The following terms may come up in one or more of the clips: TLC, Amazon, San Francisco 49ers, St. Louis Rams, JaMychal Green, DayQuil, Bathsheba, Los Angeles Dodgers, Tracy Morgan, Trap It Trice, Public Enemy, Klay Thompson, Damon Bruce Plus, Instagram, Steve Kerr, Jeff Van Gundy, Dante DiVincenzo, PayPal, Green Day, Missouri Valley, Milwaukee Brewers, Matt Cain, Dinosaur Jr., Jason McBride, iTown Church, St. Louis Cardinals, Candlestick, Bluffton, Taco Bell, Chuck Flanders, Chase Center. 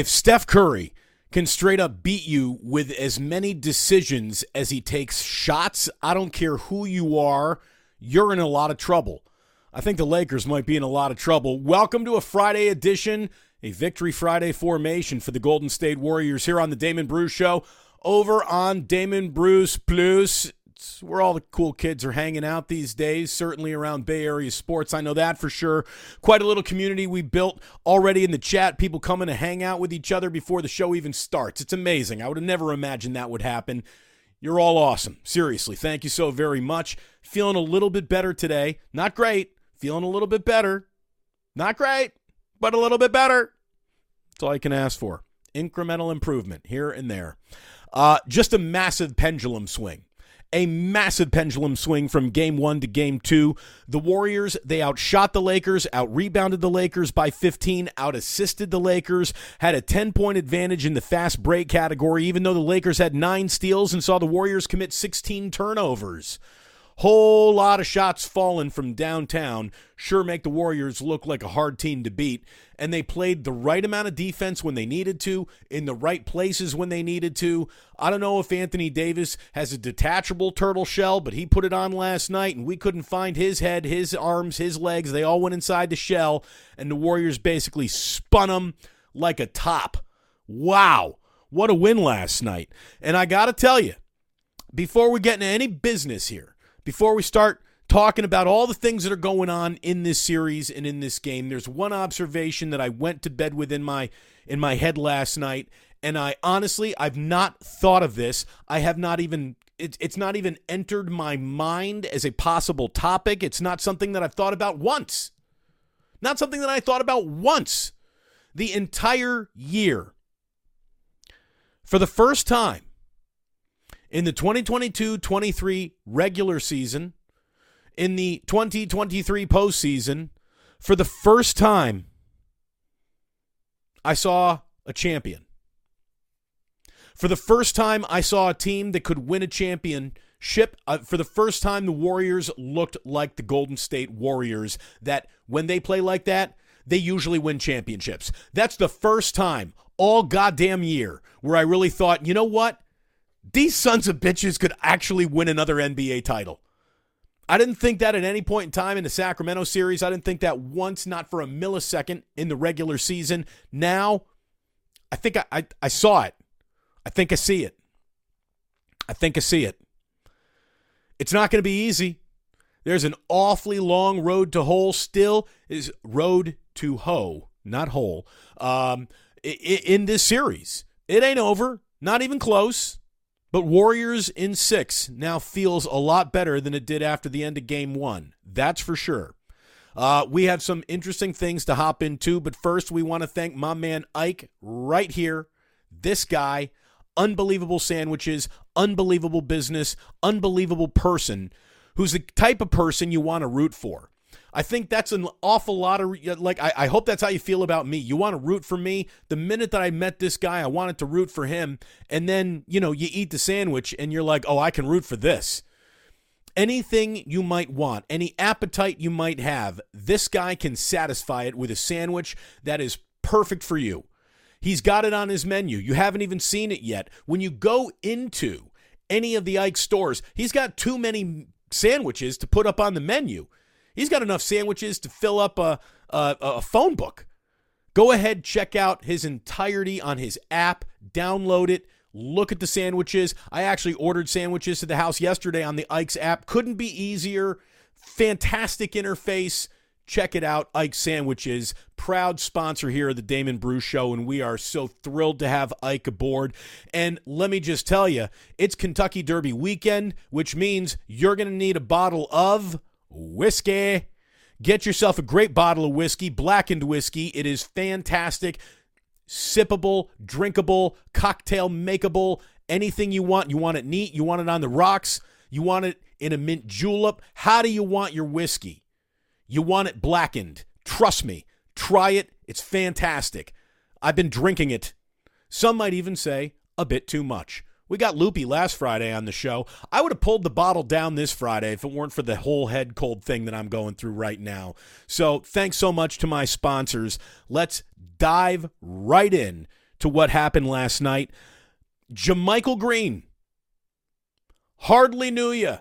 if Steph Curry can straight up beat you with as many decisions as he takes shots, I don't care who you are, you're in a lot of trouble. I think the Lakers might be in a lot of trouble. Welcome to a Friday edition, a Victory Friday formation for the Golden State Warriors here on the Damon Bruce Show. Over on Damon Bruce Plus, it's where all the cool kids are hanging out these days, certainly around Bay Area sports. I know that for sure. Quite a little community we built already in the chat, people coming to hang out with each other before the show even starts. It's amazing. I would have never imagined that would happen. You're all awesome. Seriously, thank you so very much. Feeling a little bit better today. Not great. Feeling a little bit better. Not great, but a little bit better. That's all I can ask for. Incremental improvement here and there. Just a massive pendulum swing. A massive pendulum swing from game one to game two. The Warriors, they outshot the Lakers, out-rebounded the Lakers by 15, out-assisted the Lakers, had a 10-point advantage in the fast break category, even though the Lakers had 9 steals and saw the Warriors commit 16 turnovers. Whole lot of shots falling from downtown sure make the Warriors look like a hard team to beat, and they played the right amount of defense when they needed to, in the right places when they needed to. I don't know if Anthony Davis has a detachable turtle shell, but he put it on last night, and we couldn't find his head, his arms, his legs. They all went inside the shell, and the Warriors basically spun them like a top. Wow, what a win last night. And I got to tell you, before we get into any business here, before we start talking about all the things that are going on in this series and in this game, there's one observation that I went to bed with in my head last night, and I honestly, I've not thought of this. I have not even, it's not even entered my mind as a possible topic. It's not something that I've thought about once. Not something that I thought about once. The entire year. For the first time in the 2022-23 regular season, in the 2023 postseason, for the first time, I saw a champion. For the first time, I saw a team that could win a championship. For the first time, the Warriors looked like the Golden State Warriors, that when they play like that, they usually win championships. That's the first time all goddamn year where I really thought, you know what? These sons of bitches could actually win another NBA title. I didn't think that at any point in time in the Sacramento series. I didn't think that once, not for a millisecond in the regular season. Now, I think I saw it. I think I see it. I think I see it. It's not going to be easy. There's an awfully long road to hoe still. Is road to hoe, not hole, in this series. It ain't over. Not even close. But Warriors in 6 now feels a lot better than it did after the end of game 1. That's for sure. We have some interesting things to hop into, but first we want to thank my man Ike right here. This guy, unbelievable sandwiches, unbelievable business, unbelievable person, who's the type of person you want to root for. I think that's an awful lot of, like, I hope that's how you feel about me. You want to root for me. The minute that I met this guy, I wanted to root for him. And then, you know, you eat the sandwich and you're like, oh, I can root for this. Anything you might want, any appetite you might have, this guy can satisfy it with a sandwich that is perfect for you. He's got it on his menu. You haven't even seen it yet. When you go into any of the Ike stores, he's got too many sandwiches to put up on the menu. He's got enough sandwiches to fill up a phone book. Go ahead, check out his entirety on his app, download it, look at the sandwiches. I actually ordered sandwiches to the house yesterday on the Ike's app. Couldn't be easier. Fantastic interface. Check it out, Ike's Sandwiches, proud sponsor here of the Damon Bruce Show, and we are so thrilled to have Ike aboard. And let me just tell you, it's Kentucky Derby weekend, which means you're going to need a bottle of whiskey. Get yourself a great bottle of whiskey, Blackened Whiskey. It is fantastic, sippable, drinkable, cocktail makeable, anything you want. You want it neat, you want it on the rocks, you want it in a mint julep. How do you want your whiskey? You want it blackened. Trust me, try it. It's fantastic. I've been drinking it. Some might even say a bit too much. We got loopy last Friday on the show. I would have pulled the bottle down this Friday if it weren't for the whole head cold thing that I'm going through right now. So thanks so much to my sponsors. Let's dive right in to what happened last night. JaMychal Green, hardly knew ya.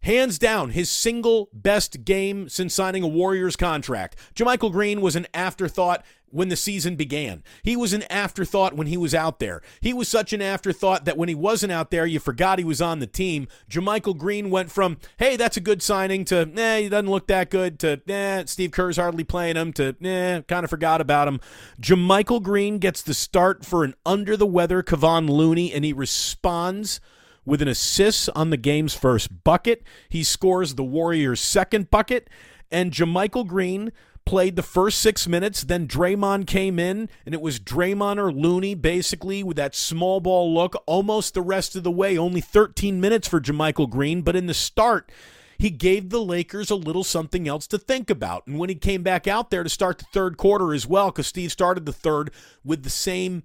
Hands down, his single best game since signing a Warriors contract. JaMychal Green was an afterthought when the season began. He was an afterthought when he was out there. He was such an afterthought that when he wasn't out there, you forgot he was on the team. JaMychal Green went from, hey, that's a good signing, to, nah, he doesn't look that good, to, nah, Steve Kerr's hardly playing him, to, nah, kind of forgot about him. JaMychal Green gets the start for an under-the-weather Kevon Looney, and he responds with an assist on the game's first bucket. He scores the Warriors' second bucket, and JaMychal Green played the first 6 minutes, then Draymond came in, and it was Draymond or Looney basically with that small ball look almost the rest of the way. Only 13 minutes for JaMychal Green, but in the start, he gave the Lakers a little something else to think about. And when he came back out there to start the third quarter as well, because Steve started the third with the same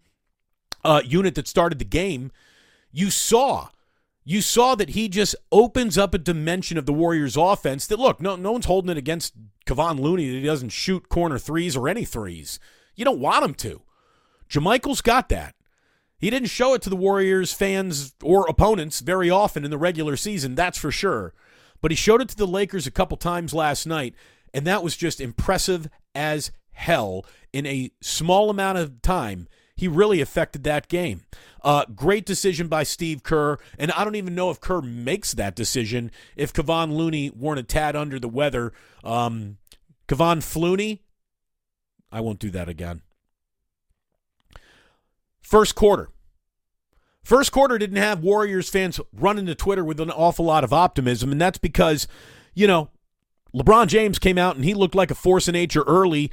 unit that started the game, you saw that he just opens up a dimension of the Warriors' offense that, look, no one's holding it against Kevon Looney that he doesn't shoot corner threes or any threes. You don't want him to. JaMychal's got that. He didn't show it to the Warriors fans or opponents very often in the regular season, that's for sure. But he showed it to the Lakers a couple times last night, and that was just impressive as hell in a small amount of time. He really affected that game. Great decision by Steve Kerr, and I don't even know if Kerr makes that decision if Kevon Looney weren't a tad under the weather. Kevon Flooney, I won't do that again. First quarter didn't have Warriors fans running to Twitter with an awful lot of optimism, and that's because, you know, LeBron James came out and he looked like a force of nature early.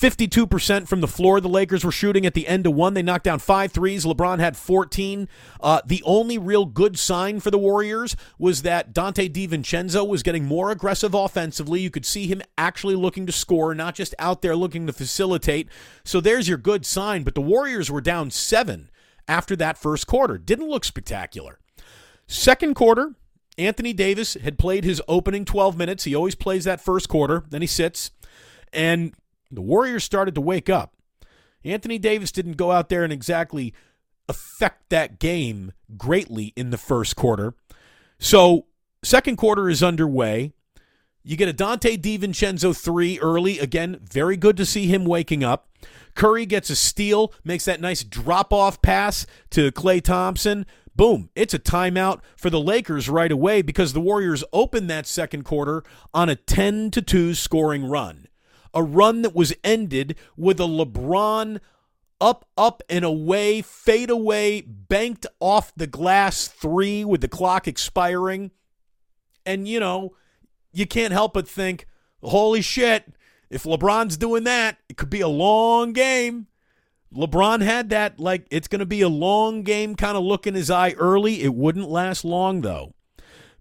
52% from the floor the Lakers were shooting at the end of one. They knocked down 5 threes. LeBron had 14. The only real good sign for the Warriors was that Dante DiVincenzo was getting more aggressive offensively. You could see him actually looking to score, not just out there looking to facilitate. So there's your good sign. But the Warriors were down 7 after that first quarter. Didn't look spectacular. Second quarter, Anthony Davis had played his opening 12 minutes. He always plays that first quarter. Then he sits. And the Warriors started to wake up. Anthony Davis didn't go out there and exactly affect that game greatly in the first quarter. So second quarter is underway. You get a Dante DiVincenzo 3 early. Again, very good to see him waking up. Curry gets a steal, makes that nice drop-off pass to Klay Thompson. Boom, it's a timeout for the Lakers right away because the Warriors opened that second quarter on a 10-2 scoring run. A run that was ended with a LeBron up, and away, fadeaway, banked off the glass 3 with the clock expiring. And, you know, you can't help but think, holy shit, if LeBron's doing that, it could be a long game. LeBron had that, like, it's going to be a long game kind of look in his eye early. It wouldn't last long, though.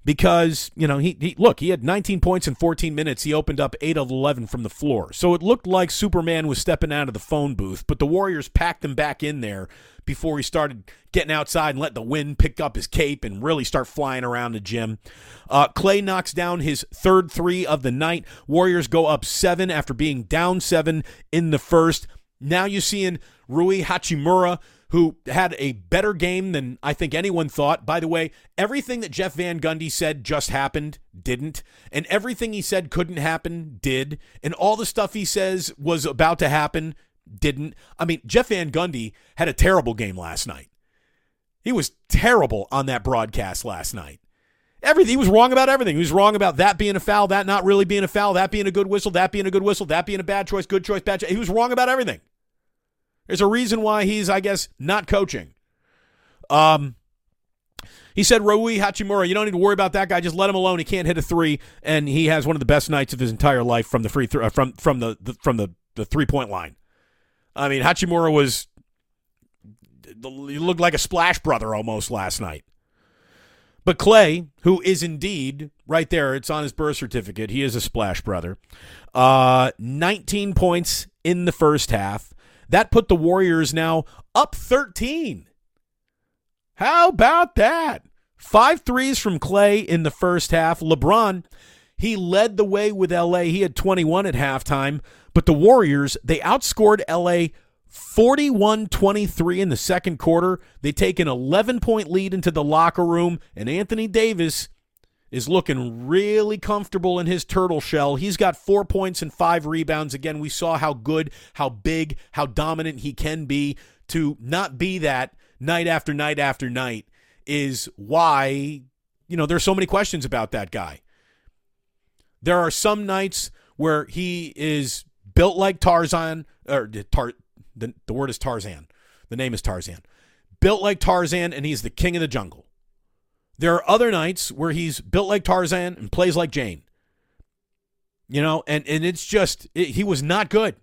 Because, you know, he had 19 points in 14 minutes. He opened up 8 of 11 from the floor. So it looked like Superman was stepping out of the phone booth, but the Warriors packed him back in there before he started getting outside and let the wind pick up his cape and really start flying around the gym. Klay knocks down his third 3 of the night. Warriors go up 7 after being down 7 in the first. Now you're seeing Rui Hachimura, who had a better game than I think anyone thought. By the way, everything that Jeff Van Gundy said just happened, didn't. And everything he said couldn't happen, did. And all the stuff he says was about to happen, didn't. I mean, Jeff Van Gundy had a terrible game last night. He was terrible on that broadcast last night. Everything. He was wrong about everything. He was wrong about that being a foul, that not really being a foul, that being a good whistle, that being a good whistle, that being a bad choice, good choice, bad choice. He was wrong about everything. There's a reason why he's, I guess, not coaching. He said, Rui Hachimura, you don't need to worry about that guy. Just let him alone. He can't hit a 3, and he has one of the best nights of his entire life from the free from the 3-point line. I mean, Hachimura he looked like a Splash Brother almost last night. But Klay, who is indeed right there, it's on his birth certificate. He is a Splash Brother. 19 points in the first half. That put the Warriors now up 13. How about that? 5 threes from Klay in the first half. LeBron, he led the way with L.A. He had 21 at halftime. But the Warriors, they outscored L.A. 41-23 in the second quarter. They take an 11-point lead into the locker room, and Anthony Davis is looking really comfortable in his turtle shell. He's got 4 points and 5 rebounds. Again, we saw how good, how big, how dominant he can be. To not be that night after night after night is why, you know, there's so many questions about that guy. There are some nights where he is built like Tarzan, or the word is Tarzan. The name is Tarzan. Built like Tarzan, and he's the king of the jungle. There are other nights where he's built like Tarzan and plays like Jane. You know, and it's just, he was not good.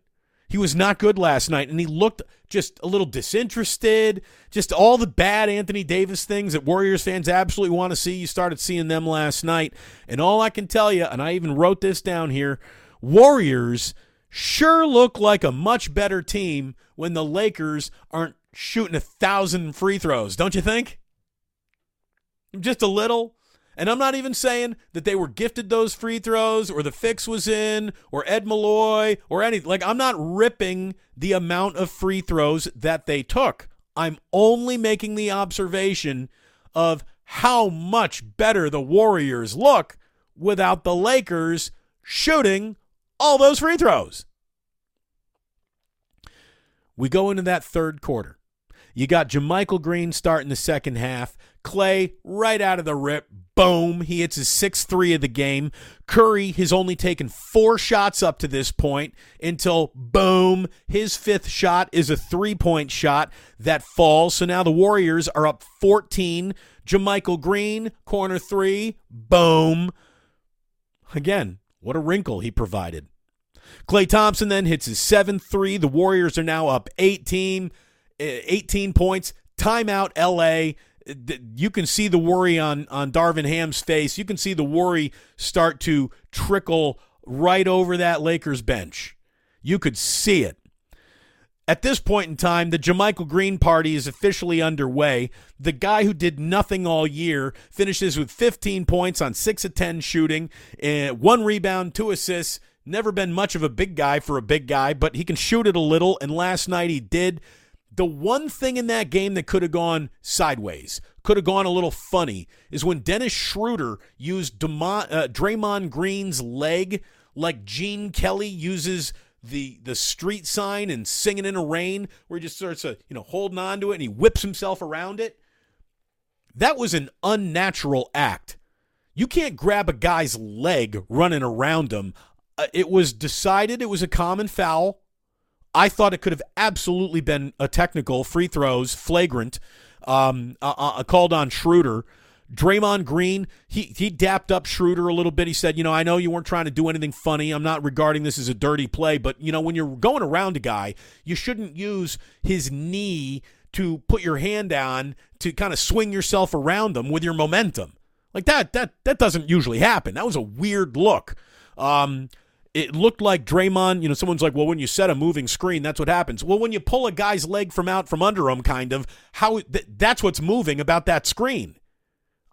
He was not good last night, and he looked just a little disinterested, just all the bad Anthony Davis things that Warriors fans absolutely want to see. You started seeing them last night, and all I can tell you, and I even wrote this down here, Warriors sure look like a much better team when the Lakers aren't shooting 1,000 free throws, don't you think? Just a little. And I'm not even saying that they were gifted those free throws or the fix was in or Ed Malloy or anything. Like, I'm not ripping the amount of free throws that they took. I'm only making the observation of how much better the Warriors look without the Lakers shooting all those free throws. We go into that third quarter. You got JaMychal Green starting the second half. Klay, right out of the rip, boom, he hits his 6-3 of the game. Curry has only taken 4 shots up to this point until, boom, his 5th shot is a 3-point shot that falls. So now the Warriors are up 14. JaMychal Green, corner 3, boom. Again, what a wrinkle he provided. Klay Thompson then hits his 7-3. The Warriors are now up 18 points. Timeout, L.A. You can see the worry on Darvin Ham's face. You can see the worry start to trickle right over that Lakers bench. You could see it. At this point in time, the JaMychal Green party is officially underway. The guy who did nothing all year finishes with 15 points on 6 of 10 shooting, 1 rebound, 2 assists. Never been much of a big guy for a big guy, but he can shoot it a little, and last night he did. The one thing in that game that could have gone sideways, could have gone a little funny, is when Dennis Schroeder used Draymond Green's leg like Gene Kelly uses the street sign and Singing in the Rain, where he just starts holding on to it and he whips himself around it. That was an unnatural act. You can't grab a guy's leg running around him. It was decided it was a common foul. I thought it could have absolutely been a technical, free throws, flagrant, called on Schroeder. Draymond Green, he dapped up Schroeder a little bit. He said, I know you weren't trying to do anything funny. I'm not regarding this as a dirty play. But, when you're going around a guy, you shouldn't use his knee to put your hand on to kind of swing yourself around them with your momentum. Like that doesn't usually happen. That was a weird look. It looked like Draymond, someone's like, well, when you set a moving screen, that's what happens. Well, when you pull a guy's leg from out from under him, kind of, that's what's moving about that screen.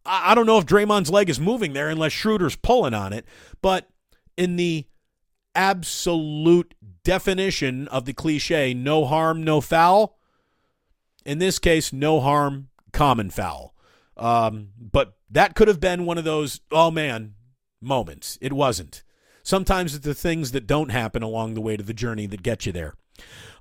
I don't know if Draymond's leg is moving there unless Schroeder's pulling on it. But in the absolute definition of the cliche, no harm, no foul, in this case, no harm, common foul. But that could have been one of those, oh, man, moments. It wasn't. Sometimes it's the things that don't happen along the way to the journey that get you there.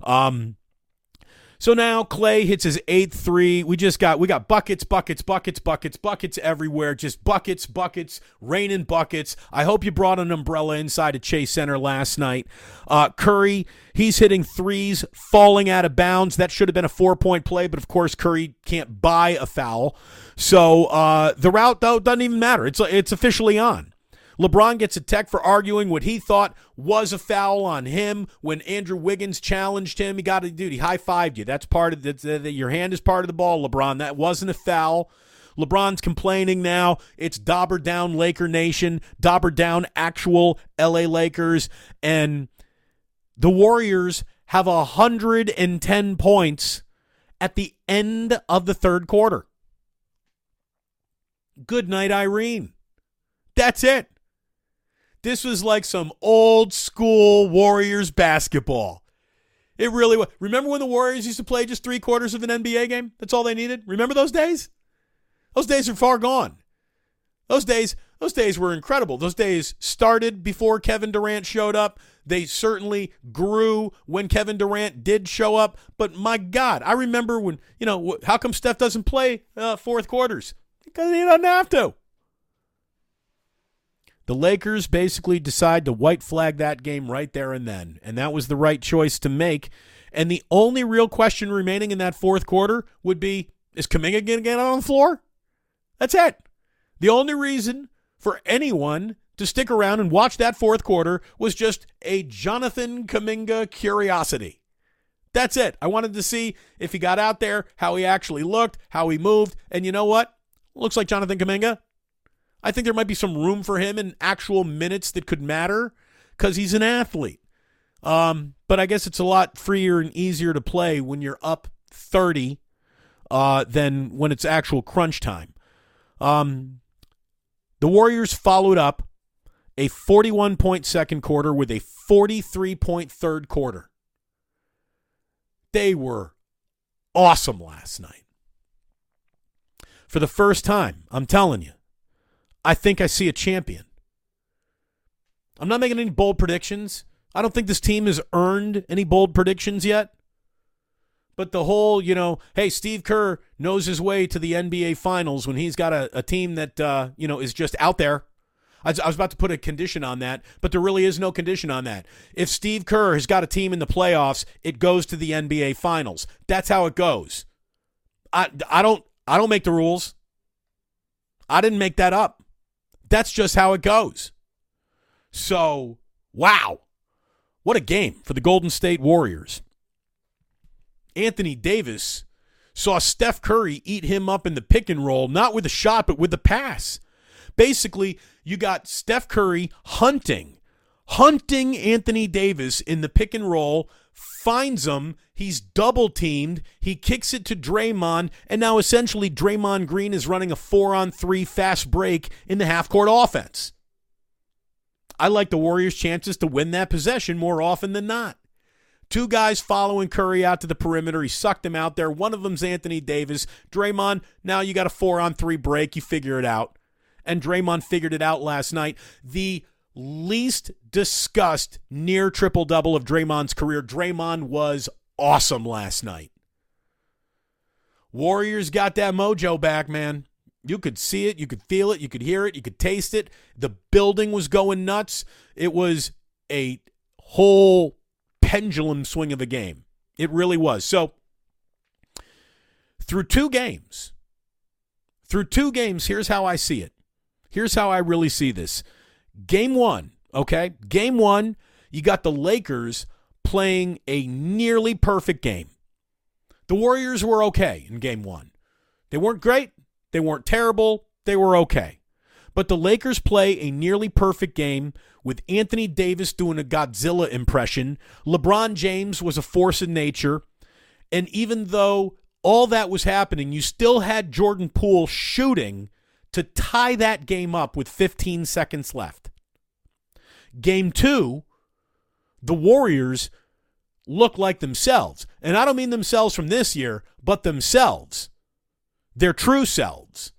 So now Klay hits his 8-3. We got buckets, buckets, buckets, buckets, buckets everywhere. Just buckets, buckets, rain and buckets. I hope you brought an umbrella inside of Chase Center last night. Curry, he's hitting threes, falling out of bounds. That should have been a 4-point play, but of course Curry can't buy a foul. So the route, though, doesn't even matter. It's officially on. LeBron gets a tech for arguing what he thought was a foul on him when Andrew Wiggins challenged him. He got it, dude. He high-fived you. That's part of the your hand is part of the ball, LeBron. That wasn't a foul. LeBron's complaining now. It's Dobber down Laker Nation, Dobber down actual LA Lakers, and the Warriors have 110 points at the end of the third quarter. Good night, Irene. That's it. This was like some old school Warriors basketball. It really was. Remember when the Warriors used to play just 3/4 of an NBA game? That's all they needed? Remember those days? Those days are far gone. Those days were incredible. Those days started before Kevin Durant showed up. They certainly grew when Kevin Durant did show up. But my God, I remember when, you know, how come Steph doesn't play fourth quarters? Because he doesn't have to. The Lakers basically decide to white flag that game right there and then. And that was the right choice to make. And the only real question remaining in that fourth quarter would be, is Kuminga going to get on the floor? That's it. The only reason for anyone to stick around and watch that fourth quarter was just a Jonathan Kuminga curiosity. That's it. I wanted to see if he got out there, how he actually looked, how he moved. And you know what? Looks like Jonathan Kuminga. I think there might be some room for him in actual minutes that could matter because he's an athlete. But I guess it's a lot freer and easier to play when you're up 30 than when it's actual crunch time. The Warriors followed up a 41-point second quarter with a 43-point third quarter. They were awesome last night. For the first time, I'm telling you, I think I see a champion. I'm not making any bold predictions. I don't think this team has earned any bold predictions yet. But the whole, you know, hey, Steve Kerr knows his way to the NBA Finals when he's got a team that, you know, is just out there. I was about to put a condition on that, but there really is no condition on that. If Steve Kerr has got a team in the playoffs, it goes to the NBA Finals. That's how it goes. I don't make the rules. I didn't make that up. That's just how it goes. So, wow. What a game for the Golden State Warriors. Anthony Davis saw Steph Curry eat him up in the pick and roll, not with a shot, but with the pass. Basically, you got Steph Curry hunting Anthony Davis in the pick and roll, finds him, he's double teamed, he kicks it to Draymond, and now essentially Draymond Green is running a 4-on-3 fast break in the half-court offense. I like the Warriors' chances to win that possession more often than not. Two guys following Curry out to the perimeter. He sucked him out there. One of them's Anthony Davis. Draymond, now you got a 4-on-3 break. You figure it out. And Draymond figured it out last night. The least discussed near triple-double of Draymond's career. Draymond was awesome last night. Warriors got that mojo back, man. You could see it. You could feel it. You could hear it. You could taste it. The building was going nuts. It was a whole pendulum swing of a game. It really was. So through two games, here's how I see it. Here's how I really see this. Game one, okay? Game one, you got the Lakers playing a nearly perfect game. The Warriors were okay in game one. They weren't great. They weren't terrible. They were okay. But the Lakers play a nearly perfect game with Anthony Davis doing a Godzilla impression. LeBron James was a force in nature. And even though all that was happening, you still had Jordan Poole shooting to tie that game up with 15 seconds left. Game two, the Warriors look like themselves. And I don't mean themselves from this year, but themselves. Their true selves.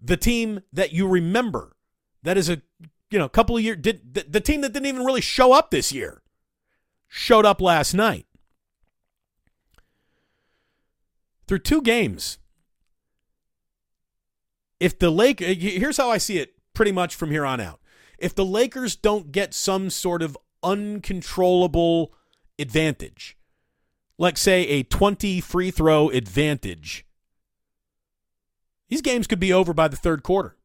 The team that you remember, that is a, you know, couple of years, the team that didn't even really show up this year, showed up last night. Through two games, if the Lakers, here's how I see it pretty much from here on out. If the Lakers don't get some sort of uncontrollable advantage, like say a 20 free throw advantage, these games could be over by the third quarter.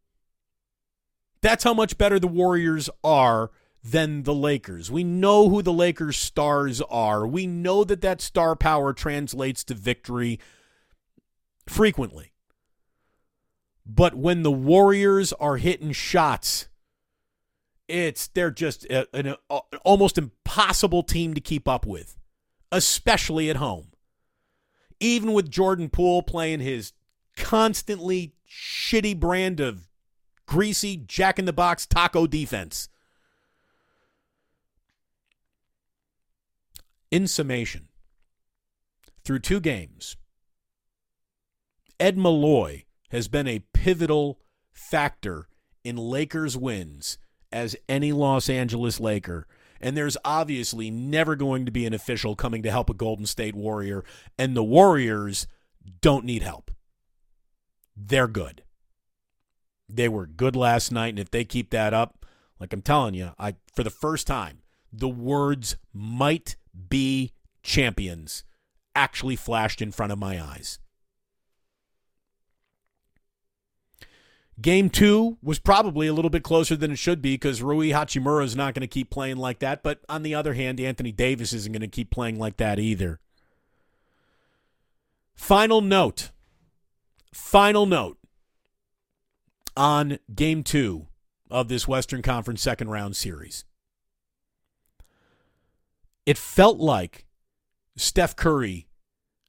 That's how much better the Warriors are than the Lakers. We know who the Lakers' stars are. We know that that star power translates to victory frequently. But when the Warriors are hitting shots, they're just an almost impossible team to keep up with, especially at home. Even with Jordan Poole playing his constantly shitty brand of greasy jack-in-the-box taco defense. In summation, through two games, Ed Malloy has been a pivotal factor in Lakers wins as any Los Angeles Laker, and there's obviously never going to be an official coming to help a Golden State Warrior, and the Warriors don't need help. They're good. They were good last night, and if they keep that up, like I'm telling you, for the first time, the words might be champions actually flashed in front of my eyes. Game two was probably a little bit closer than it should be because Rui Hachimura is not going to keep playing like that. But on the other hand, Anthony Davis isn't going to keep playing like that either. Final note on game two of this Western Conference second round series. It felt like Steph Curry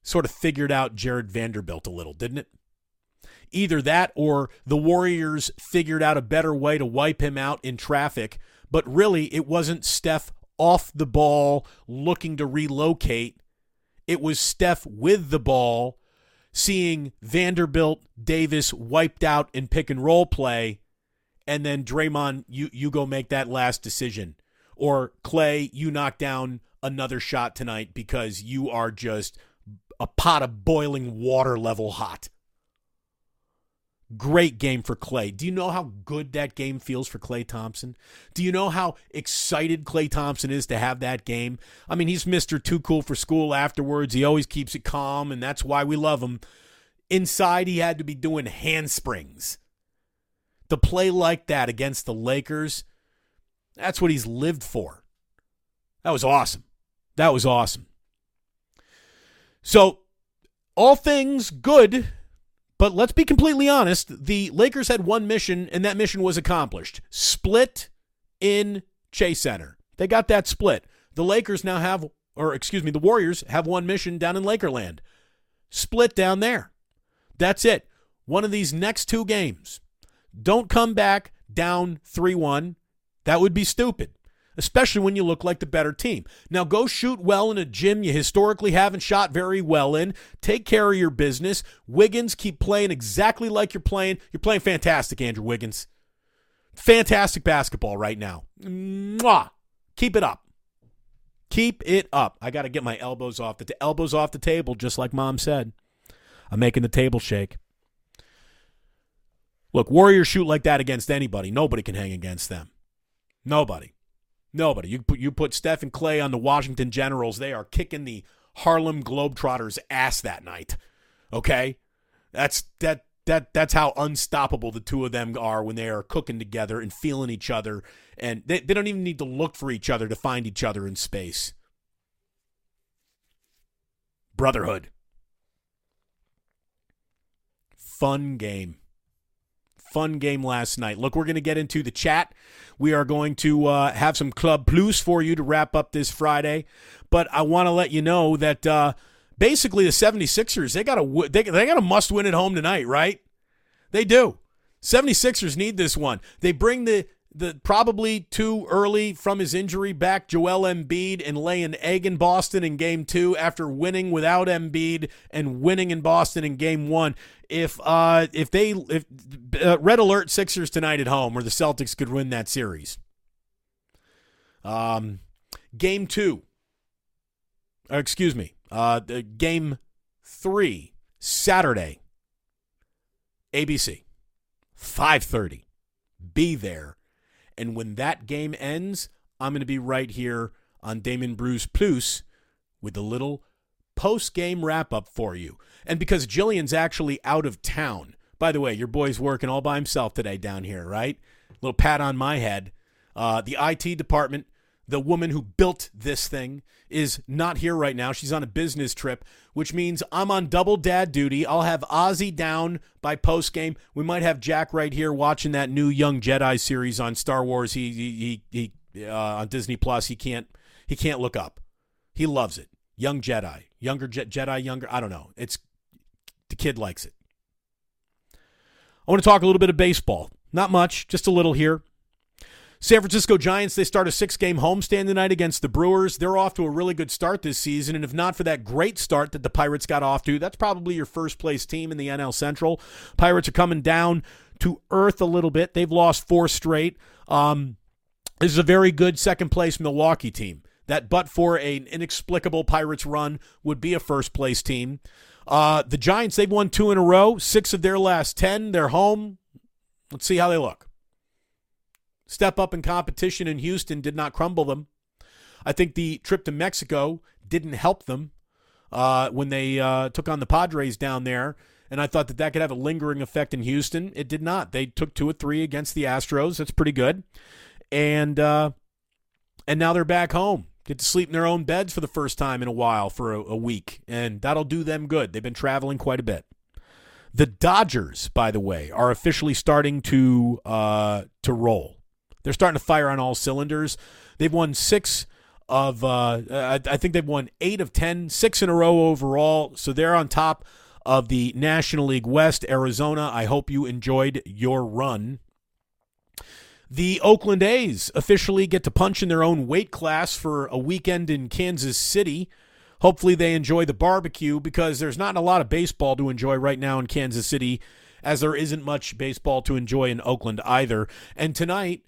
sort of figured out Jared Vanderbilt a little, didn't it? Either that or the Warriors figured out a better way to wipe him out in traffic, but really it wasn't Steph off the ball looking to relocate. It was Steph with the ball seeing Vanderbilt, Davis wiped out in pick and roll play, and then Draymond, you go make that last decision. Or Klay, you knock down another shot tonight because you are just a pot of boiling water level hot. Great game for Klay. Do you know how good that game feels for Klay Thompson? Do you know how excited Klay Thompson is to have that game? I mean, he's Mr. Too Cool for School afterwards. He always keeps it calm, and that's why we love him. Inside, he had to be doing handsprings. To play like that against the Lakers, that's what he's lived for. That was awesome. So, all things good. But let's be completely honest, the Lakers had one mission, and that mission was accomplished. Split in Chase Center. They got that split. The Warriors have one mission down in Lakerland. Split down there. That's it. One of these next two games. Don't come back down 3-1. That would be stupid, especially when you look like the better team. Now go shoot well in a gym you historically haven't shot very well in. Take care of your business. Wiggins, keep playing exactly like you're playing. You're playing fantastic, Andrew Wiggins. Fantastic basketball right now. Mwah! Keep it up. I got to get my elbows off the table, just like Mom said. I'm making the table shake. Look, Warriors shoot like that against anybody. Nobody can hang against them. Nobody. You put Steph and Klay on the Washington Generals. They are kicking the Harlem Globetrotters' ass that night. Okay, that's how unstoppable the two of them are when they are cooking together and feeling each other, and they don't even need to look for each other to find each other in space. Brotherhood. Fun game last night. Look, we're going to get into the chat. We are going to have some Club Plus for you to wrap up this Friday. But I want to let you know that basically the 76ers, they got a must-win at home tonight, right? They do. 76ers need this one. They bring the probably too early from his injury back Joel Embiid and lay an egg in Boston in Game 2 after winning without Embiid and winning in Boston in Game 1. If red alert Sixers tonight at home, or the Celtics could win that series. Game 3 Saturday, ABC, 5:30. Be there, and when that game ends, I'm going to be right here on Damon Bruce Plus with a little post-game wrap-up for you. And because Jillian's actually out of town, by the way, your boy's working all by himself today down here, right? Little pat on my head. The IT department, the woman who built this thing, is not here right now. She's on a business trip, which means I'm on double dad duty. I'll have Ozzy down by post-game. We might have Jack right here watching that new Young Jedi series on Star Wars. He on Disney Plus. He can't look up. He loves it. Young Jedi. Younger Jedi. I don't know. It's the kid likes it. I want to talk a little bit of baseball. Not much, just a little here. San Francisco Giants, they start a 6-game homestand tonight against the Brewers. They're off to a really good start this season, and if not for that great start that the Pirates got off to, that's probably your first-place team in the NL Central. Pirates are coming down to earth a little bit. They've lost 4 straight. This is a very good second-place Milwaukee team. That, but for an inexplicable Pirates run, would be a first-place team. The Giants, they've won 2 in a row, 6 of their last 10. They're home. Let's see how they look. Step up in competition in Houston did not crumble them. I think the trip to Mexico didn't help them when they took on the Padres down there, and I thought that that could have a lingering effect in Houston. It did not. They took 2 of 3 against the Astros. That's pretty good. And now they're back home. Get to sleep in their own beds for the first time in a while for a week, and that'll do them good. They've been traveling quite a bit. The Dodgers, by the way, are officially starting to roll. They're starting to fire on all cylinders. They've won 8 of 10, 6 in a row overall. So they're on top of the National League West. Arizona, I hope you enjoyed your run. The Oakland A's officially get to punch in their own weight class for a weekend in Kansas City. Hopefully they enjoy the barbecue because there's not a lot of baseball to enjoy right now in Kansas City, as there isn't much baseball to enjoy in Oakland either. And tonight,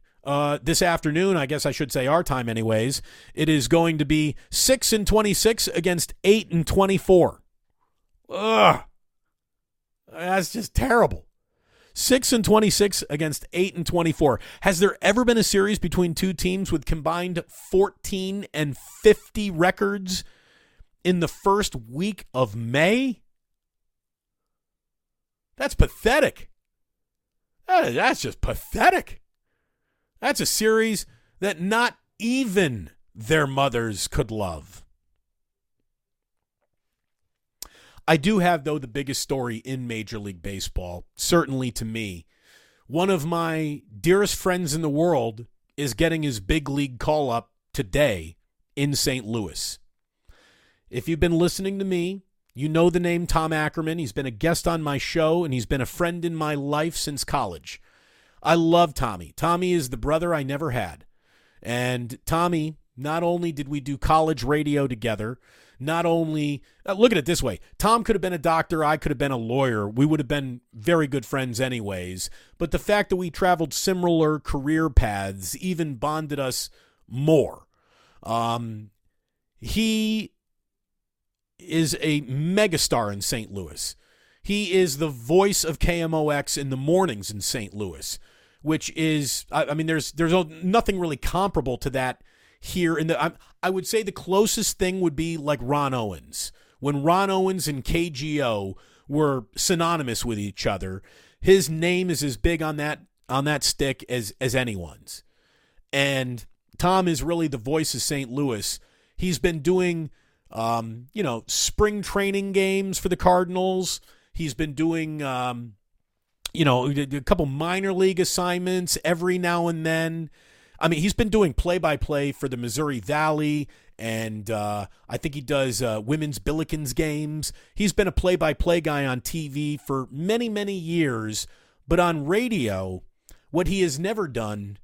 this afternoon, I guess I should say our time anyways, it is going to be 6-26 against 8-24. Ugh. That's just terrible. 6-26 against 8-24. Has there ever been a series between two teams with combined 14 and 50 records in the first week of May? That's pathetic. That's just pathetic. That's a series that not even their mothers could love. I do have, though, the biggest story in Major League Baseball, certainly to me. One of my dearest friends in the world is getting his big league call-up today in St. Louis. If you've been listening to me, you know the name Tom Ackerman. He's been a guest on my show, and he's been a friend in my life since college. I love Tommy. Tommy is the brother I never had. And Tommy, not only did we do college radio together, not only, look at it this way, Tom could have been a doctor, I could have been a lawyer, we would have been very good friends anyways, but the fact that we traveled similar career paths even bonded us more. He is a megastar in St. Louis. He is the voice of KMOX in the mornings in St. Louis, which is, I mean, there's nothing really comparable to that here. I would say the closest thing would be like Ron Owens. When Ron Owens and KGO were synonymous with each other, his name is as big on that stick as anyone's. And Tom is really the voice of St. Louis. He's been doing, spring training games for the Cardinals. He's been doing, a couple minor league assignments every now and then. I mean, he's been doing play-by-play for the Missouri Valley, and I think he does women's Billikens games. He's been a play-by-play guy on TV for many, many years, but on radio, what he has never done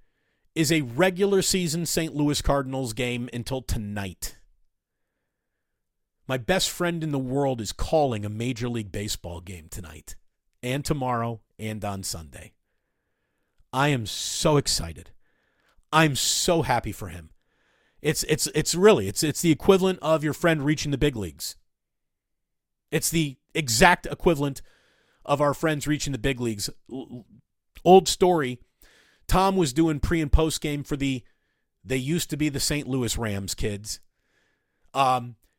is a regular season St. Louis Cardinals game until tonight. My best friend in the world is calling a Major League Baseball game tonight and tomorrow and on Sunday. I am so excited. I'm so happy for him. It's really the equivalent of your friend reaching the big leagues. It's the exact equivalent of our friends reaching the big leagues. Old story. Tom was doing pre and post game for they used to be the St. Louis Rams kids.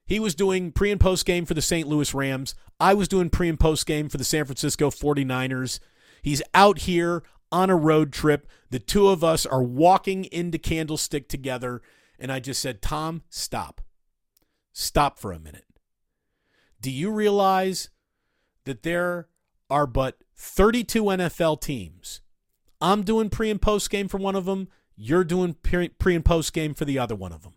He was doing pre and post game for the St. Louis Rams. I was doing pre and post game for the San Francisco 49ers. He's out here on a road trip. The two of us are walking into Candlestick together. And I just said, Tom, stop. Stop for a minute. Do you realize that there are but 32 NFL teams? I'm doing pre and post game for one of them. You're doing pre and post game for the other one of them.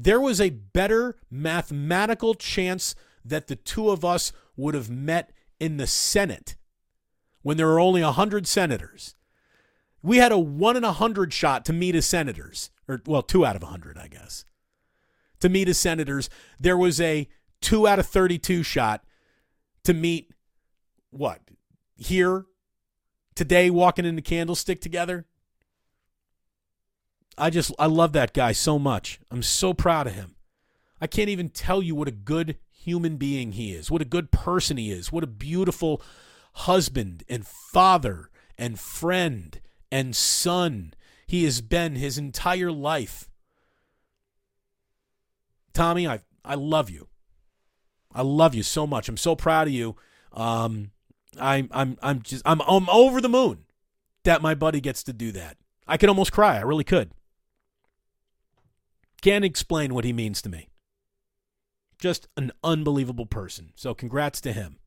There was a better mathematical chance that the two of us would have met in the Senate when there were only 100 senators We had a 1 in 100 shot to meet as Senators, or well, 2 out of 100, I guess. To meet as Senators, there was a 2 out of 32 shot to meet what? Here today, walking in the Candlestick together. I love that guy so much. I'm so proud of him. I can't even tell you what a good human being he is, what a good person he is, what a beautiful husband and father and friend and son he has been his entire life. Tommy, I love you. I love you so much. I'm so proud of you. I'm over the moon that my buddy gets to do that. I could almost cry. I really could. Can't explain what he means to me. Just an unbelievable person. So congrats to him.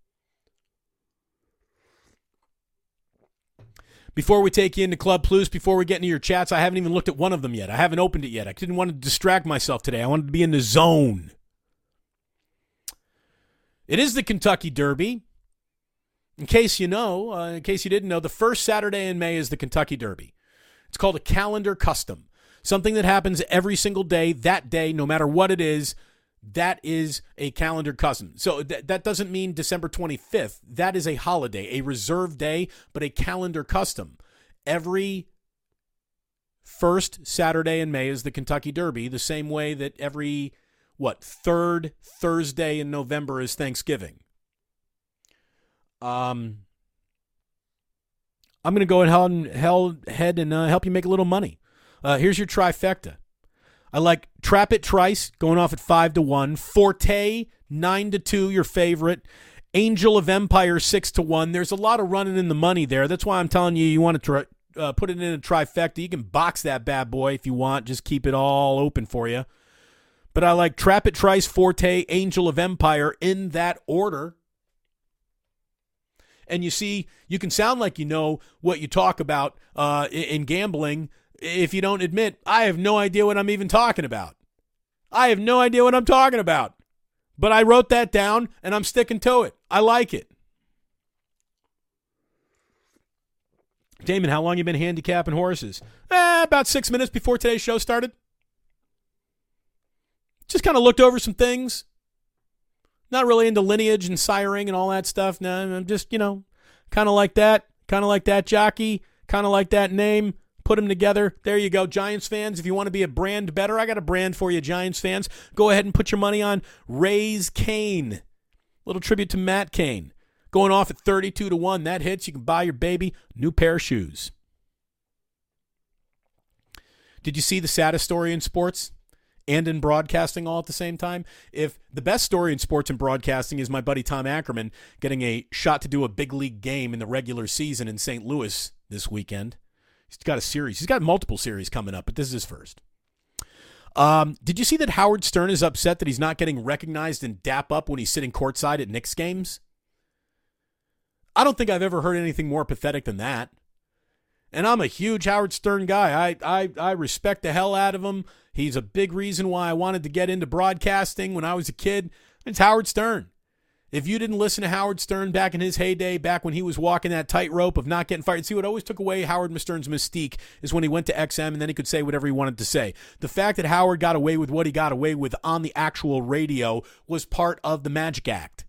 Before we take you into Club Plus, before we get into your chats, I haven't even looked at one of them yet. I haven't opened it yet. I didn't want to distract myself today. I wanted to be in the zone. It is the Kentucky Derby. In case you didn't know, the first Saturday in May is the Kentucky Derby. It's called a calendar custom. Something that happens every single day, that day, no matter what it is, that is a calendar custom. So that doesn't mean December 25th. That is a holiday, a reserved day, but a calendar custom. Every first Saturday in May is the Kentucky Derby, the same way that every, third Thursday in November is Thanksgiving. I'm going to go ahead and help you make a little money. Here's your trifecta. I like Trap It Trice, going off at 5-1. Forte, 9-2, your favorite. Angel of Empire, 6-1. There's a lot of running in the money there. That's why I'm telling you, you want to put it in a trifecta. You can box that bad boy if you want. Just keep it all open for you. But I like Trap It Trice, Forte, Angel of Empire in that order. And you see, you can sound like you know what you talk about in gambling if you don't admit, I have no idea what I'm even talking about. I have no idea what I'm talking about. But I wrote that down, and I'm sticking to it. I like it. Damon, how long you been handicapping horses? About 6 minutes before today's show started. Just kind of looked over some things. Not really into lineage and siring and all that stuff. No, I'm just, kind of like that. Kind of like that jockey. Kind of like that name. Put them together. There you go. Giants fans, if you want to be a brand better, I got a brand for you, Giants fans. Go ahead and put your money on Raise Kane. Little tribute to Matt Cain. Going off at 32-1. That hits. You can buy your baby a new pair of shoes. Did you see the saddest story in sports and in broadcasting all at the same time? If the best story in sports and broadcasting is my buddy Tom Ackerman getting a shot to do a big league game in the regular season in St. Louis this weekend. He's got a series. He's got multiple series coming up, but this is his first. Did you see that Howard Stern is upset that he's not getting recognized and dap up when he's sitting courtside at Knicks games? I don't think I've ever heard anything more pathetic than that. And I'm a huge Howard Stern guy. I respect the hell out of him. He's a big reason why I wanted to get into broadcasting when I was a kid. It's Howard Stern. If you didn't listen to Howard Stern back in his heyday, back when he was walking that tightrope of not getting fired, and see what always took away Howard Stern's mystique is when he went to XM and then he could say whatever he wanted to say. The fact that Howard got away with what he got away with on the actual radio was part of the Magic Act.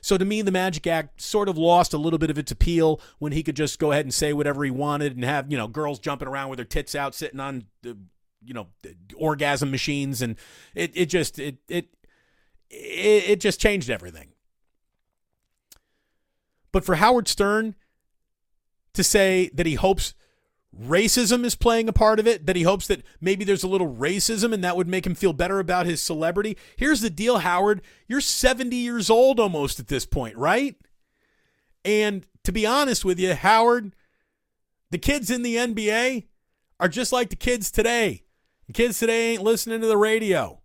So to me, the Magic Act sort of lost a little bit of its appeal when he could just go ahead and say whatever he wanted and have, girls jumping around with their tits out, sitting on, orgasm machines. And it just changed everything. But for Howard Stern to say that he hopes racism is playing a part of it, that he hopes that maybe there's a little racism and that would make him feel better about his celebrity. Here's the deal, Howard. You're 70 years old almost at this point, right? And to be honest with you, Howard, the kids in the NBA are just like the kids today. The kids today ain't listening to the radio.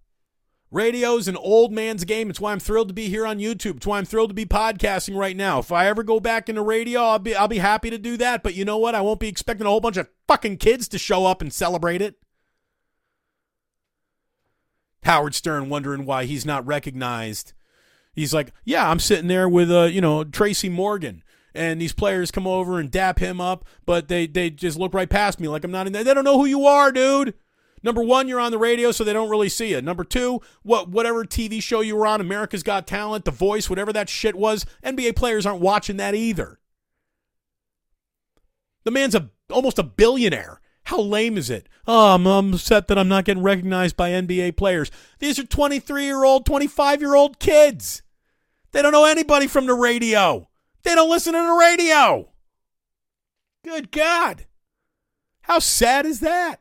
Radio's an old man's game. It's why I'm thrilled to be here on YouTube. It's why I'm thrilled to be podcasting right now. If I ever go back into radio, I'll be happy to do that. But you know what? I won't be expecting a whole bunch of fucking kids to show up and celebrate it. Howard Stern wondering why he's not recognized. He's like, yeah, I'm sitting there with Tracy Morgan and these players come over and dap him up, but they just look right past me like I'm not in there. They don't know who you are, dude. Number one, you're on the radio, so they don't really see you. Number two, whatever TV show you were on, America's Got Talent, The Voice, whatever that shit was, NBA players aren't watching that either. The man's almost a billionaire. How lame is it? Oh, I'm upset that I'm not getting recognized by NBA players. These are 23-year-old, 25-year-old kids. They don't know anybody from the radio. They don't listen to the radio. Good God. How sad is that?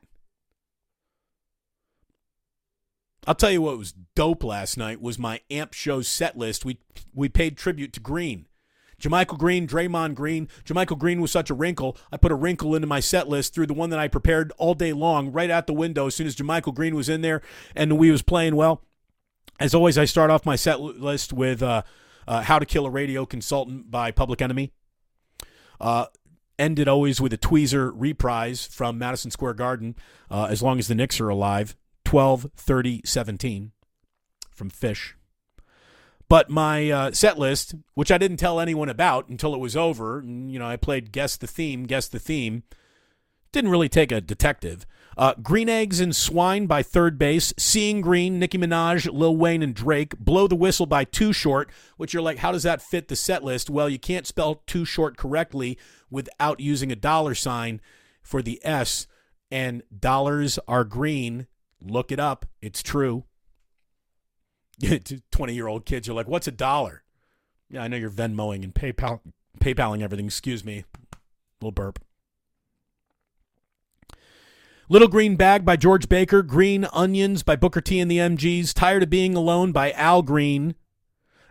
I'll tell you what was dope last night was my Amp Show set list. We paid tribute to Green. JaMychal Green, Draymond Green. JaMychal Green was such a wrinkle. I put a wrinkle into my set list through the one that I prepared all day long, right out the window as soon as JaMychal Green was in there and we was playing well. As always, I start off my set list with How to Kill a Radio Consultant by Public Enemy. Ended always with a Tweezer reprise from Madison Square Garden, As Long as the Knicks Are Alive, 12/30/17 from Phish. But my set list, which I didn't tell anyone about until it was over, and, I played Guess the Theme, didn't really take a detective. Green Eggs and Swine by Third Base, Seeing Green, Nicki Minaj, Lil Wayne, and Drake, Blow the Whistle by Too Short, which you're like, how does that fit the set list? Well, you can't spell Too Short correctly without using $sign for the S, and dollars are green. Look it up. It's true. 20-year-old kids are like, what's $? Yeah, I know you're Venmoing and PayPaling everything. Excuse me. Little burp. Little Green Bag by George Baker. Green Onions by Booker T and the MGs. Tired of Being Alone by Al Green.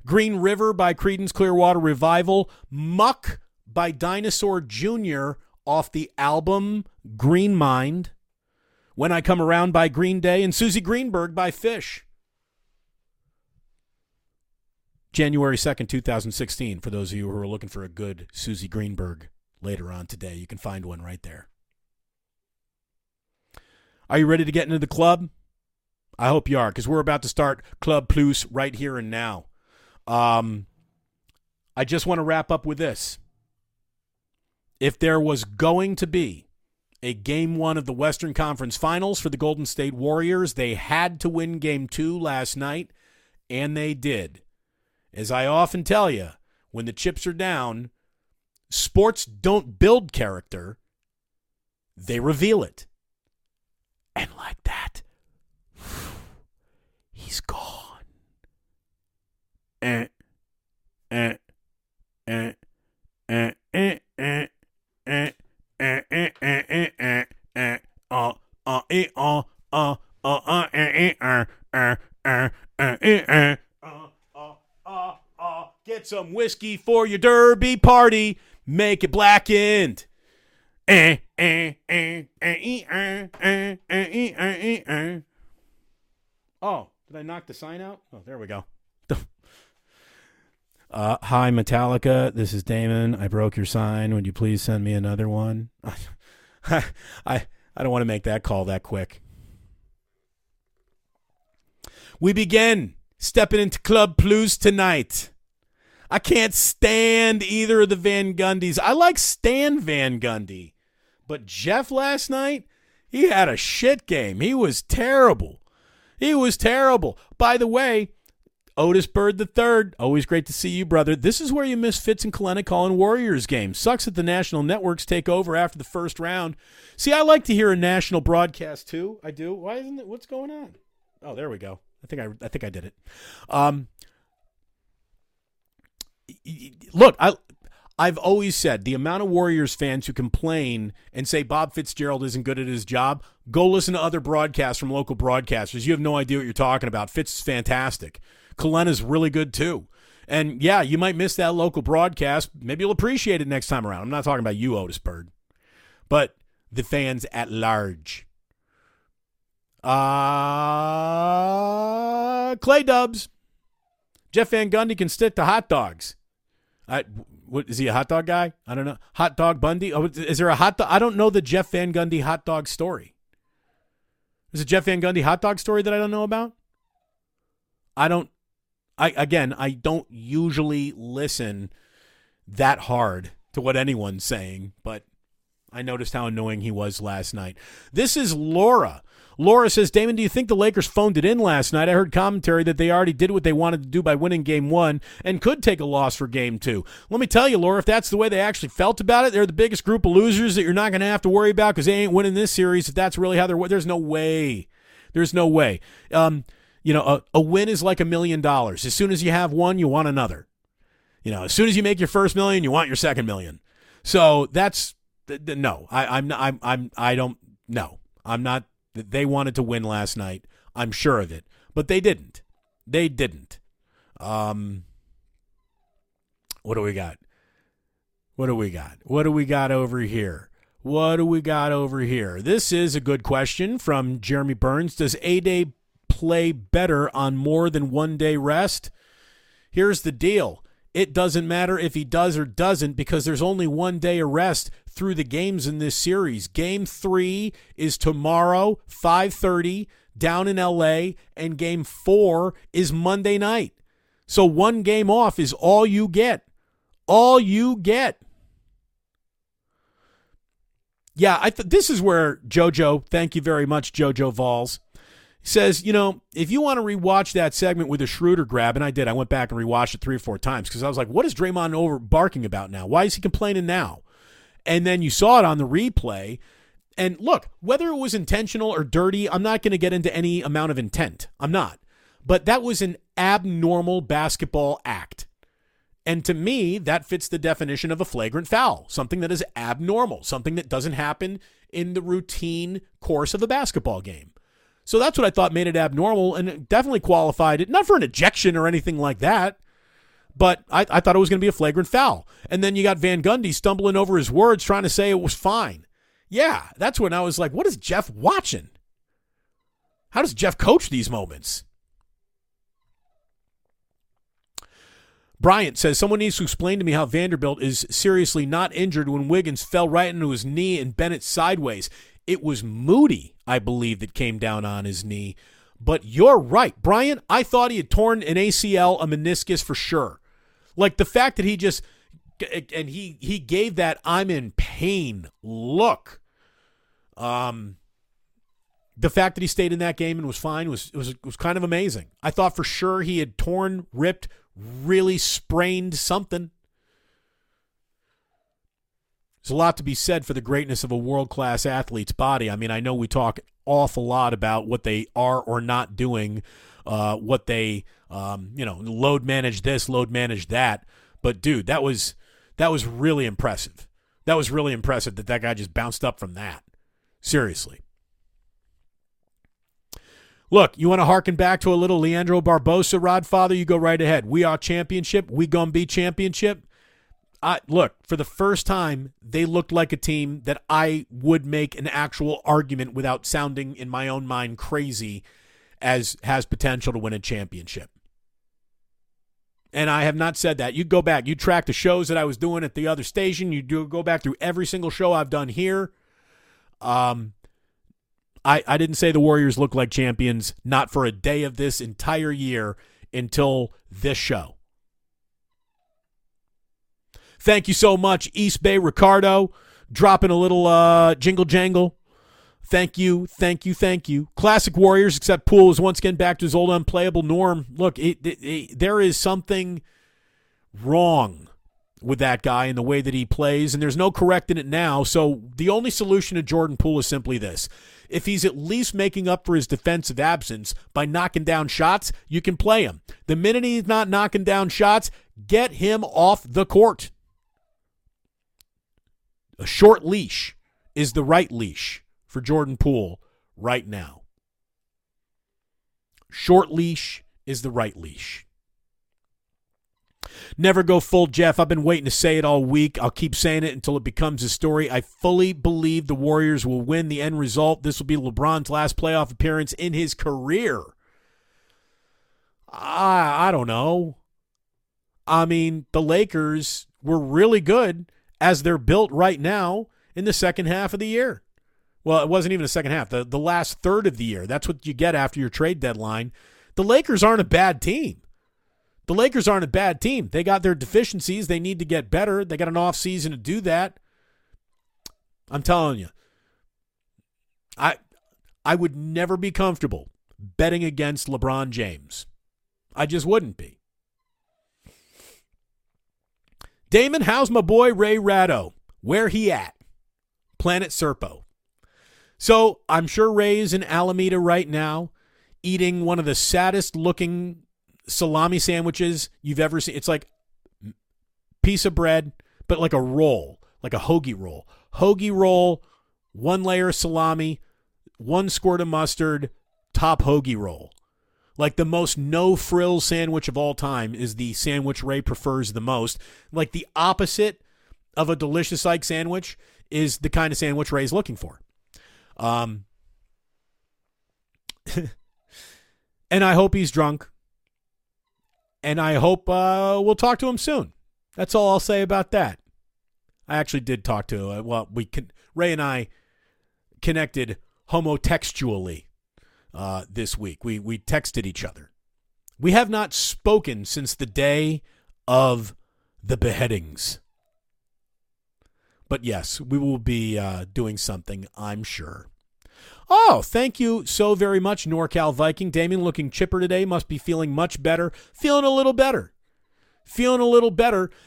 Green River by Creedence Clearwater Revival. Muck by Dinosaur Jr. off the album Green Mind. When I Come Around by Green Day. And Susie Greenberg by Phish. January 2nd, 2016, for those of you who are looking for a good Susie Greenberg later on today. You can find one right there. Are you ready to get into the club? I hope you are, because we're about to start Club Plus right here and now. I just want to wrap up with this. If there was going to be a Game 1 of the Western Conference Finals for the Golden State Warriors, they had to win Game 2 last night, and they did. As I often tell you, when the chips are down, sports don't build character. They reveal it. And like that, he's gone. Get some whiskey for your derby party. Make it blackened. Oh, did I knock the sign out? Oh, there we go. Hi, Metallica. This is Damon. I broke your sign. Would you please send me another one? I don't want to make that call that quick. We begin stepping into Club Plus tonight. I can't stand either of the Van Gundys. I like Stan Van Gundy. But Jeff last night, he had a shit game. He was terrible. By the way, Otis Bird III, always great to see you, brother. This is where you miss Fitz and Kalenic calling Warriors games. Sucks that the national networks take over after the first round. See, I like to hear a national broadcast too. I do. Why isn't it? What's going on? Oh, there we go. I think I did it. Look, I've always said the amount of Warriors fans who complain and say Bob Fitzgerald isn't good at his job, go listen to other broadcasts from local broadcasters. You have no idea what you're talking about. Fitz is fantastic. Kalena's really good too. And yeah, you might miss that local broadcast. Maybe you'll appreciate it next time around. I'm not talking about you, Otis Bird, but the fans at large. Clay Dubs. Jeff Van Gundy can stick to hot dogs. What is he, a hot dog guy? I don't know. Hot dog Bundy? Oh, is there a hot dog? I don't know the Jeff Van Gundy hot dog story. Is a Jeff Van Gundy hot dog story that I don't know about? I don't. I don't usually listen. that hard to what anyone's saying, but I noticed how annoying he was last night. This is Laura. Laura says, Damon, do you think the Lakers phoned it in last night? I heard commentary that they already did what they wanted to do by winning game one and could take a loss for game two. Let me tell you, Laura, if that's the way they actually felt about it, they're the biggest group of losers that you're not going to have to worry about because they ain't winning this series. If that's really how they're – there's no way. There's no way. You know, a win is like $1 million. As soon as you have one, you want another. You know, as soon as you make your first million, you want your second million. So that's – no, I'm not – they wanted to win last night. I'm sure of it. But they didn't. What do we got? What do we got over here? This is a good question from Jeremy Burns. Does A-Day play better on more than 1 day rest? Here's the deal. It doesn't matter if he does or doesn't because there's only 1 day of rest through the games in this series. Game 3 is tomorrow, 5:30, down in L.A., and Game 4 is Monday night. So 1 game off is all you get. All you get. Yeah, this is where JoJo, thank you very much, JoJo Valls, says, you know, if you want to rewatch that segment with a Schroeder grab, and I did, I went back and rewatched it 3 or 4 times because I was like, what is Draymond over barking about now? Why is he complaining now? And then you saw it on the replay. And look, whether it was intentional or dirty, I'm not going to get into any amount of intent. I'm not. But that was an abnormal basketball act. And to me, that fits the definition of a flagrant foul, something that is abnormal, something that doesn't happen in the routine course of a basketball game. So that's what I thought made it abnormal, and it definitely qualified it, not for an ejection or anything like that, but I thought it was going to be a flagrant foul. And then you got Van Gundy stumbling over his words trying to say it was fine. Yeah, that's when I was like, what is Jeff watching? How does Jeff coach these moments? Bryant says, someone needs to explain to me how Vanderbilt is seriously not injured when Wiggins fell right into his knee and bent it sideways. It was Moody, I believe, that came down on his knee. But you're right, Brian. I thought he had torn an ACL, a meniscus for sure. Like the fact that he just, and he gave that I'm in pain look. The fact that he stayed in that game and was fine was kind of amazing. I thought for sure he had torn, ripped, really sprained something. There's a lot to be said for the greatness of a world-class athlete's body. I mean, I know we talk an awful lot about what they are or not doing, what they, load manage this, load manage that. But, dude, that was really impressive. That was really impressive that guy just bounced up from that. Seriously. Look, you want to harken back to a little Leandro Barbosa, Rodfather? You go right ahead. We are championship. We gonna be championship. Look, for the first time, they looked like a team that I would make an actual argument without sounding, in my own mind, crazy as has potential to win a championship. And I have not said that. You go back. You track the shows that I was doing at the other station. You do go back through every single show I've done here. I didn't say the Warriors look like champions, not for a day of this entire year until this show. Thank you so much, East Bay Ricardo, dropping a little jingle jangle. Thank you, thank you, thank you. Classic Warriors, except Poole is once again back to his old unplayable norm. Look, there is something wrong with that guy and the way that he plays, and there's no correcting it now. So the only solution to Jordan Poole is simply this. If he's at least making up for his defensive absence by knocking down shots, you can play him. The minute he's not knocking down shots, get him off the court. A short leash is the right leash for Jordan Poole right now. Short leash is the right leash. Never go full Jeff. I've been waiting to say it all week. I'll keep saying it until it becomes a story. I fully believe the Warriors will win the end result. This will be LeBron's last playoff appearance in his career. I don't know. I mean, the Lakers were really good as they're built right now in the second half of the year. Well, it wasn't even the second half. The last third of the year. That's what you get after your trade deadline. The Lakers aren't a bad team. The Lakers aren't a bad team. They got their deficiencies. They need to get better. They got an offseason to do that. I'm telling you, I would never be comfortable betting against LeBron James. I just wouldn't be. Damon, how's my boy Ray Ratto? Where he at? Planet Serpo. So I'm sure Ray is in Alameda right now eating one of the saddest looking salami sandwiches you've ever seen. It's like a piece of bread, but like a roll, like a hoagie roll. Hoagie roll, one layer of salami, one squirt of mustard, top hoagie roll. Like the most no-frills sandwich of all time is the sandwich Ray prefers the most. Like the opposite of a delicious Ike's sandwich is the kind of sandwich Ray's looking for. And I hope he's drunk. And I hope we'll talk to him soon. That's all I'll say about that. I actually did talk to Ray and I connected homotextually this week. We texted each other. We have not spoken since the day of the beheadings. But yes, we will be doing something, I'm sure. Oh, thank you so very much, NorCal Viking. Damon looking chipper today. Must be feeling much better. Feeling a little better.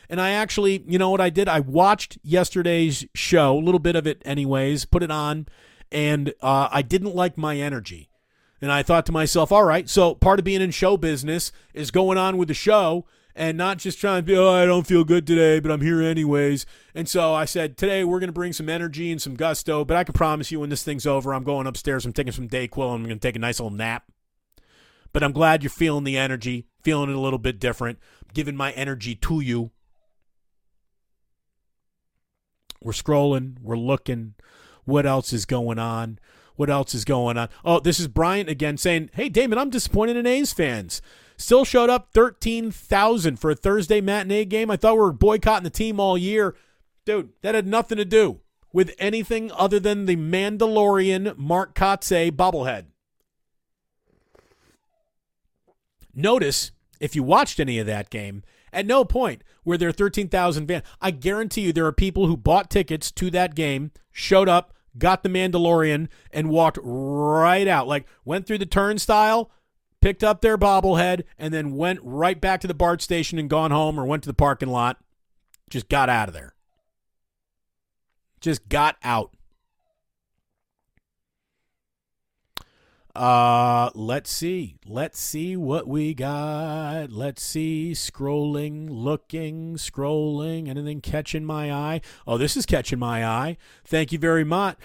And I actually, you know what I did? I watched yesterday's show, a little bit of it anyways, put it on, and I didn't like my energy. And I thought to myself, all right, so part of being in show business is going on with the show and not just trying to be, oh, I don't feel good today, but I'm here anyways. And so I said, today we're going to bring some energy and some gusto, but I can promise you when this thing's over, I'm going upstairs, I'm taking some DayQuil, and I'm going to take a nice little nap. But I'm glad you're feeling the energy, feeling it a little bit different, I'm giving my energy to you. We're scrolling, we're looking, what else is going on? Oh, this is Brian again saying, hey, Damon, I'm disappointed in A's fans. Still showed up 13,000 for a Thursday matinee game. I thought we were boycotting the team all year. Dude, that had nothing to do with anything other than the Mandalorian Mark Kotze bobblehead. Notice, if you watched any of that game, at no point were there 13,000 fans. I guarantee you there are people who bought tickets to that game, showed up, got the Mandalorian, and walked right out. Like, went through the turnstile, picked up their bobblehead, and then went right back to the BART station and gone home or went to the parking lot. Just got out of there. Just got out. Let's see what we got. Let's see. Scrolling. Anything catching my eye? Oh, this is catching my eye. Thank you very much,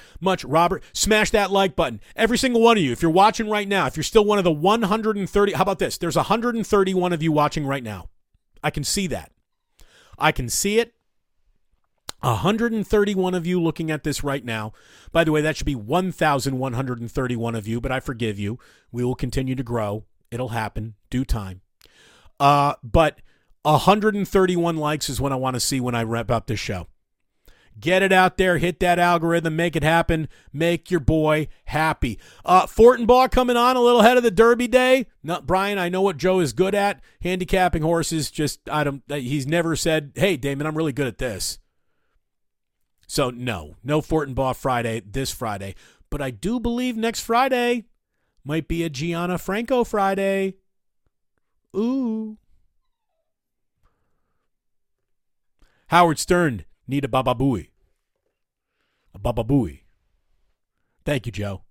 Robert. Smash that like button. Every single one of you, if you're watching right now, if you're still one of the 130, how about this? There's 131 of you watching right now. I can see that. I can see it. 131 of you looking at this right now. By the way, that should be 1,131 of you, but I forgive you. We will continue to grow. It'll happen due time. But 131 likes is what I want to see when I wrap up this show. Get it out there. Hit that algorithm. Make it happen. Make your boy happy. Fortinbaugh coming on a little ahead of the Derby day. Not Brian, I know what Joe is good at. Handicapping horses. He's never said, hey, Damon, I'm really good at this. So no Fortinbaugh Friday this Friday. But I do believe next Friday might be a Gianna Franco Friday. Ooh. Howard Stern, need a Baba Booey. A Baba Booey. Thank you, Joe.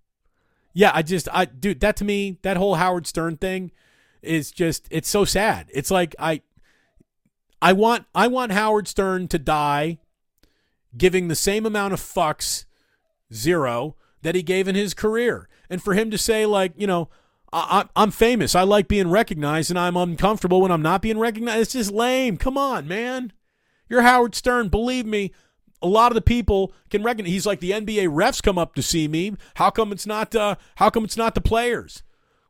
Yeah, dude, that to me, that whole Howard Stern thing is just, it's so sad. It's like I want Howard Stern to die giving the same amount of fucks, zero, that he gave in his career. And for him to say, like, you know, I'm famous, I like being recognized, and I'm uncomfortable when I'm not being recognized, it's just lame. Come on, man. You're Howard Stern. Believe me, a lot of the people can recognize. He's like, the NBA refs come up to see me. How come it's not the players?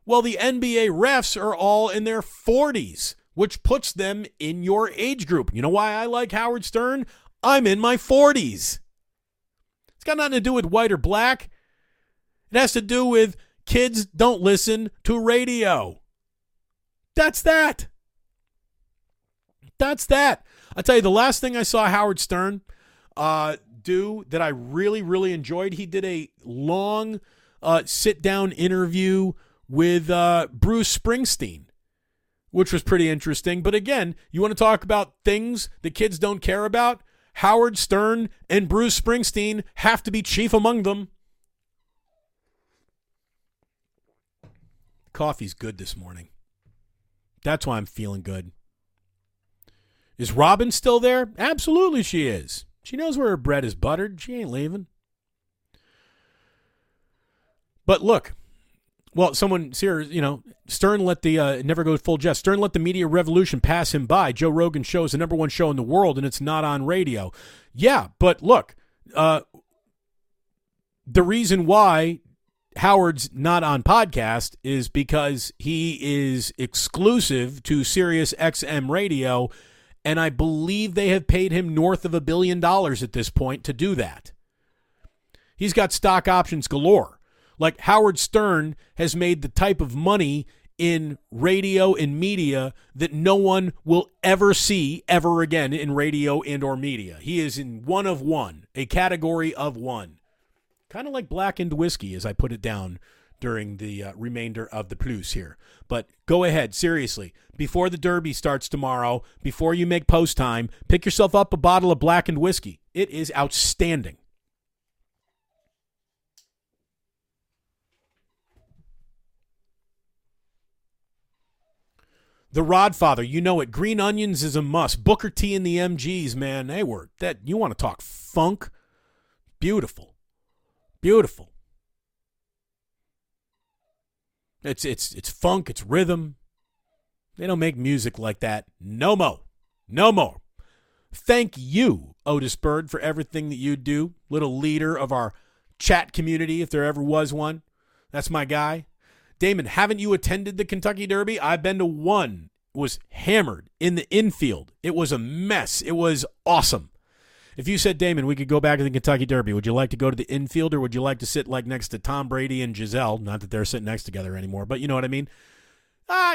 Well, the NBA refs are all in their 40s, which puts them in your age group. You know why I like Howard Stern? I'm in my 40s. It's got nothing to do with white or black. It has to do with kids don't listen to radio. That's that. that's that. I'll tell you, the last thing I saw Howard Stern do that I really, really enjoyed, he did a long sit-down interview with Bruce Springsteen, which was pretty interesting. But again, you want to talk about things the kids don't care about? Howard Stern and Bruce Springsteen have to be chief among them. Coffee's good this morning. That's why I'm feeling good. Is Robin still there? Absolutely she is. She knows where her bread is buttered. She ain't leaving. But look, well, someone's here, you know, Stern let the, never go full jest, Stern let the media revolution pass him by. Joe Rogan show is the number one show in the world, and it's not on radio. Yeah, but look, the reason why Howard's not on podcast is because he is exclusive to Sirius XM Radio, and I believe they have paid him north of $1 billion at this point to do that. He's got stock options galore. Like, Howard Stern has made the type of money in radio and media that no one will ever see ever again in radio and or media. He is in one of one, a category of one. Kind of like Blackened Whiskey, as I put it down during the remainder of the plus here. But go ahead, seriously, before the Derby starts tomorrow, before you make post time, pick yourself up a bottle of Blackened Whiskey. It is outstanding. The Rodfather, you know it. Green Onions is a must. Booker T and the MGs, man, they were that. You want to talk funk? Beautiful. Beautiful. It's funk, it's rhythm. They don't make music like that. No more. No more. Thank you, Otis Bird, for everything that you do. Little leader of our chat community, if there ever was one. That's my guy. Damon, haven't you attended the Kentucky Derby? I've been to one. It was hammered in the infield. It was a mess. It was awesome. If you said, Damon, we could go back to the Kentucky Derby, would you like to go to the infield, or would you like to sit like next to Tom Brady and Giselle? Not that they're sitting next together anymore, but you know what I mean?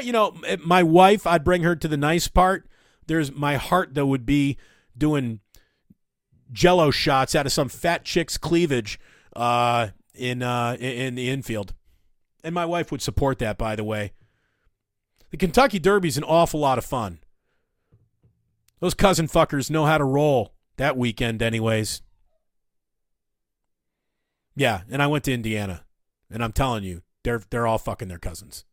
You know, my wife, I'd bring her to the nice part. There's my heart, though, would be doing jello shots out of some fat chick's cleavage in the infield. And my wife would support that, by the way. The Kentucky Derby's an awful lot of fun. Those cousin fuckers know how to roll. That weekend, anyways. Yeah, and I went to Indiana, and I'm telling you, they're all fucking their cousins.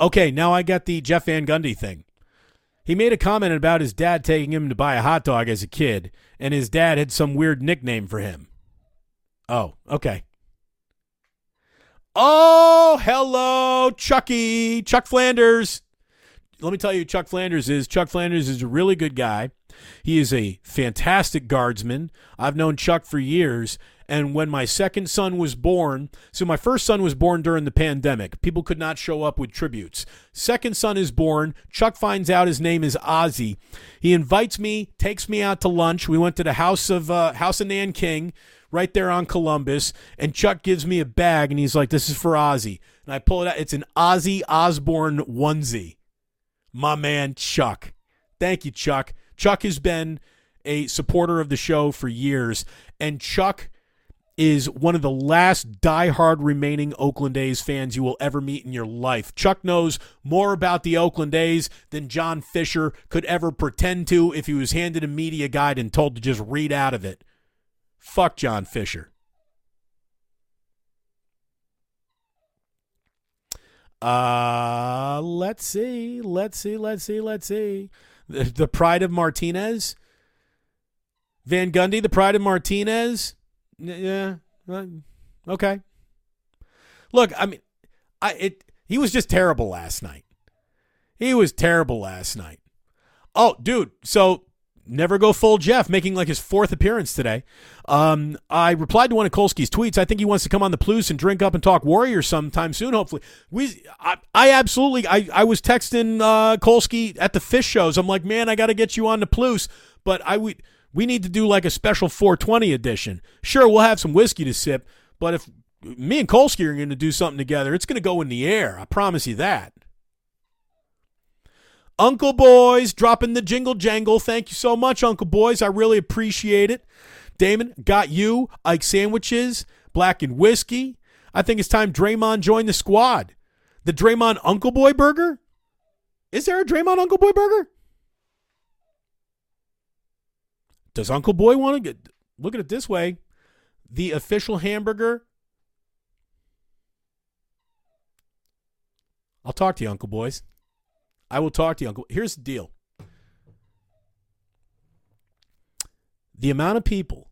Okay, now I got the Jeff Van Gundy thing. He made a comment about his dad taking him to buy a hot dog as a kid, and his dad had some weird nickname for him. Oh, okay. Oh, hello, Chucky, Chuck Flanders. Let me tell you who Chuck Flanders is. Chuck Flanders is a really good guy. He is a fantastic guardsman. I've known Chuck for years. And when my second son was born, so my first son was born during the pandemic. People could not show up with tributes. Second son is born. Chuck finds out his name is Ozzy. He invites me, takes me out to lunch. We went to the House of Nanking right there on Columbus. And Chuck gives me a bag, and he's like, this is for Ozzy. And I pull it out. It's an Ozzy Osbourne onesie. My man, Chuck. Thank you, Chuck. Chuck has been a supporter of the show for years, and Chuck is one of the last diehard remaining Oakland A's fans you will ever meet in your life. Chuck knows more about the Oakland A's than John Fisher could ever pretend to if he was handed a media guide and told to just read out of it. Fuck John Fisher. Let's see. The pride of Martinez. Van Gundy, the pride of Martinez. Yeah. Okay. Look, I mean, he was just terrible last night. Oh, dude. So never go full Jeff, making like his fourth appearance today. I replied to one of Kolsky's tweets. I think he wants to come on the Plus and drink up and talk Warriors sometime soon, hopefully. I was texting Kolsky at the Phish shows. I'm like, man, I got to get you on the Plus, but we need to do like a special 420 edition. Sure, we'll have some whiskey to sip, but if me and Kolsky are going to do something together, it's going to go in the air. I promise you that. Uncle Boys dropping the jingle jangle. Thank you so much, Uncle Boys. I really appreciate it. Damon, got you. Ike's Sandwiches, Blackened Whiskey. I think it's time Draymond joined the squad. The Draymond Uncle Boy Burger? Is there a Draymond Uncle Boy Burger? Does Uncle Boy want to get... Look at it this way. The official hamburger. I'll talk to you, Uncle Boys. I will talk to you, Uncle. Here's the deal. The amount of people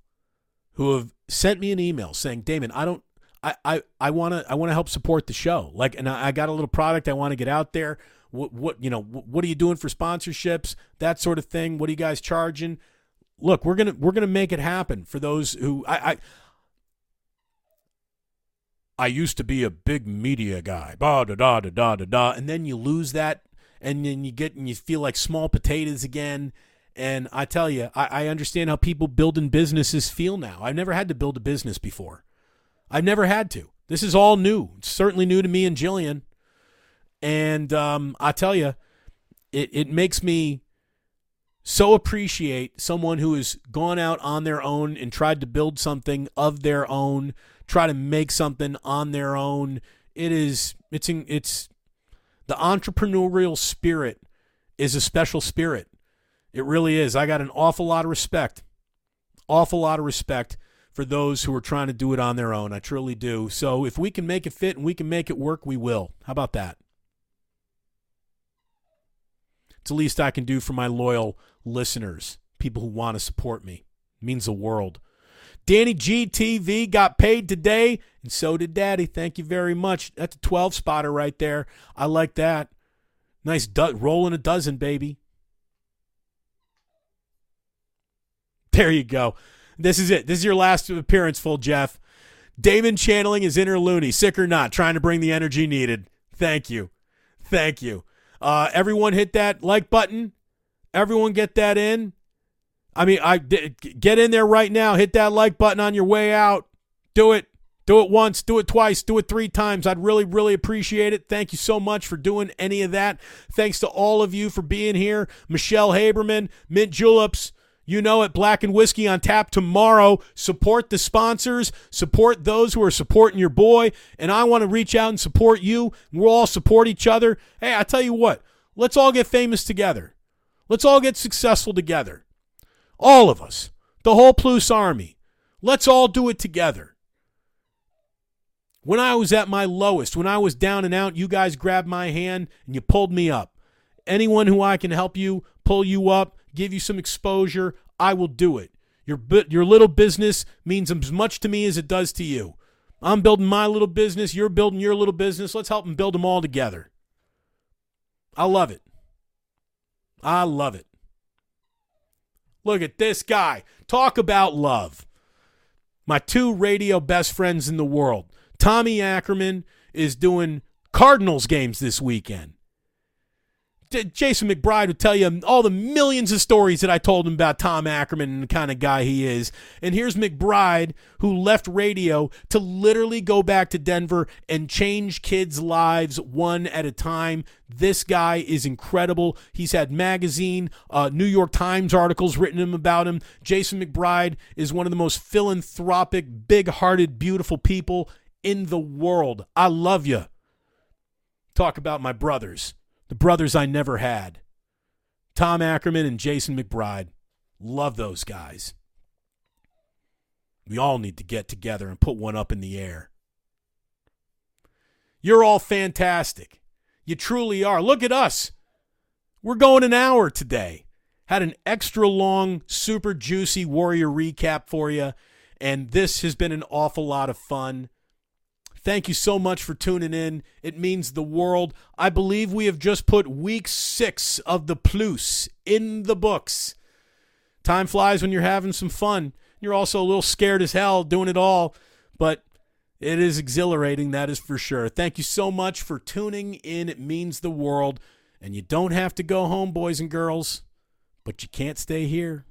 who have sent me an email saying, Damon, I want to help support the show. Like, and I got a little product I want to get out there. What are you doing for sponsorships? That sort of thing. What are you guys charging? Look, we're gonna make it happen for those who I used to be a big media guy. Bah, da, da, da, da, da, da. And then you lose that, and then you feel like small potatoes again. And I tell you, I understand how people building businesses feel now. I've never had to build a business before. I've never had to. This is all new. It's certainly new to me and Jillian. And I tell you, it makes me so appreciate someone who has gone out on their own and tried to build something of their own, try to make something on their own. It's the entrepreneurial spirit is a special spirit. It really is. I got an awful lot of respect for those who are trying to do it on their own. I truly do. So if we can make it fit and we can make it work, we will. How about that? It's the least I can do for my loyal listeners, people who want to support me. It means the world. Danny GTV got paid today, and so did Daddy. Thank you very much. That's a 12-spotter right there. I like that. Nice rolling a dozen, baby. There you go. This is it. This is your last appearance, full Jeff. Damon channeling his inner Looney, sick or not, trying to bring the energy needed. Thank you. Thank you. Everyone hit that like button. Everyone get that in. I mean, get in there right now. Hit that like button on your way out. Do it. Do it once. Do it twice. Do it 3 times. I'd really, really appreciate it. Thank you so much for doing any of that. Thanks to all of you for being here. Michelle Haberman, Mint Juleps. You know it, Blackened Whiskey on tap tomorrow. Support the sponsors. Support those who are supporting your boy. And I want to reach out and support you. We'll all support each other. Hey, I tell you what. Let's all get famous together. Let's all get successful together. All of us. The whole Plus Army. Let's all do it together. When I was at my lowest, when I was down and out, you guys grabbed my hand and you pulled me up. Anyone who I can help you, pull you up, give you some exposure, I will do it. Your little business means as much to me as it does to you. I'm building my little business. You're building your little business. Let's help them build them all together. I love it. I love it. Look at this guy. Talk about love. My 2 radio best friends in the world. Tommy Ackerman is doing Cardinals games this weekend. Jason McBride would tell you all the millions of stories that I told him about Tom Ackerman and the kind of guy he is. And here's McBride, who left radio to literally go back to Denver and change kids' lives one at a time. This guy is incredible. He's had magazine, New York Times articles written about him. Jason McBride is one of the most philanthropic, big-hearted, beautiful people in the world. I love you. Talk about my brothers. The brothers I never had. Tom Ackerman and Jason McBride. Love those guys. We all need to get together and put one up in the air. You're all fantastic. You truly are. Look at us. We're going an hour today. Had an extra long, super juicy Warrior recap for you. And this has been an awful lot of fun. Thank you so much for tuning in. It means the world. I believe we have just put week 6 of the Plus in the books. Time flies when you're having some fun. You're also a little scared as hell doing it all, but it is exhilarating, that is for sure. Thank you so much for tuning in. It means the world. And you don't have to go home, boys and girls, but you can't stay here.